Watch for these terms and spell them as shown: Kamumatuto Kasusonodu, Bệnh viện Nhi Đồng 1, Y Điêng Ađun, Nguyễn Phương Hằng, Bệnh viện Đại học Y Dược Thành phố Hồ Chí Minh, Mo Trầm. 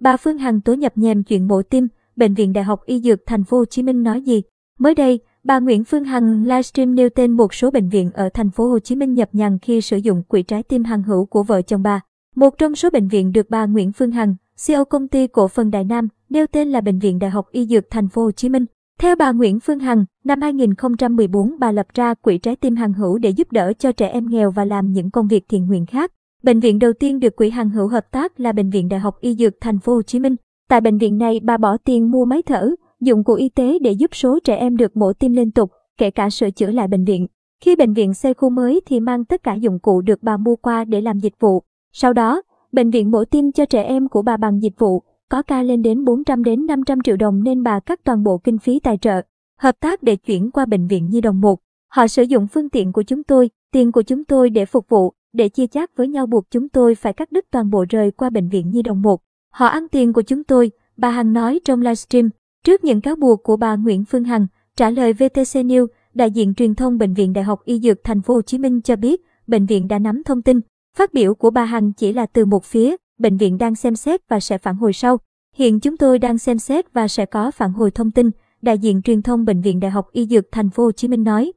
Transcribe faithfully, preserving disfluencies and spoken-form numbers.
Bà Phương Hằng tố nhập nhèm chuyện mổ tim, Bệnh viện Đại học Y Dược Thành phố Hồ Chí Minh nói gì? Mới đây, bà Nguyễn Phương Hằng livestream nêu tên một số bệnh viện ở Thành phố Hồ Chí Minh nhập nhằng khi sử dụng quỹ trái tim Hằng Hữu của vợ chồng bà. Một trong số bệnh viện được bà Nguyễn Phương Hằng, xê e ô công ty cổ phần Đại Nam, nêu tên là Bệnh viện Đại học Y Dược Thành phố Hồ Chí Minh. Theo bà Nguyễn Phương Hằng, năm hai nghìn không trăm mười bốn bà lập ra quỹ trái tim Hằng Hữu để giúp đỡ cho trẻ em nghèo và làm những công việc thiện nguyện khác. Bệnh viện đầu tiên được quỹ Hằng Hữu hợp tác là Bệnh viện Đại học Y Dược Thành phố Hồ Chí Minh. Tại bệnh viện này, bà bỏ tiền mua máy thở, dụng cụ y tế để giúp số trẻ em được mổ tim liên tục, kể cả sửa chữa lại bệnh viện. Khi bệnh viện xây khu mới thì mang tất cả dụng cụ được bà mua qua để làm dịch vụ. Sau đó, bệnh viện mổ tim cho trẻ em của bà bằng dịch vụ, có ca lên đến bốn trăm đến năm trăm triệu đồng nên bà cắt toàn bộ kinh phí tài trợ, hợp tác để chuyển qua Bệnh viện Nhi Đồng một. Họ sử dụng phương tiện của chúng tôi, tiền của chúng tôi để phục vụ, để chia chác với nhau buộc chúng tôi phải cắt đứt toàn bộ rời qua Bệnh viện Nhi Đồng một. Họ ăn tiền của chúng tôi, bà Hằng nói trong livestream. Trước những cáo buộc của bà Nguyễn Phương Hằng, trả lời vê tê xê News, đại diện truyền thông Bệnh viện Đại học Y Dược Thành phố Hồ Chí Minh cho biết, bệnh viện đã nắm thông tin. Phát biểu của bà Hằng chỉ là từ một phía, bệnh viện đang xem xét và sẽ phản hồi sau. Hiện chúng tôi đang xem xét và sẽ có phản hồi thông tin, đại diện truyền thông Bệnh viện Đại học Y Dược Thành phố Hồ Chí Minh nói.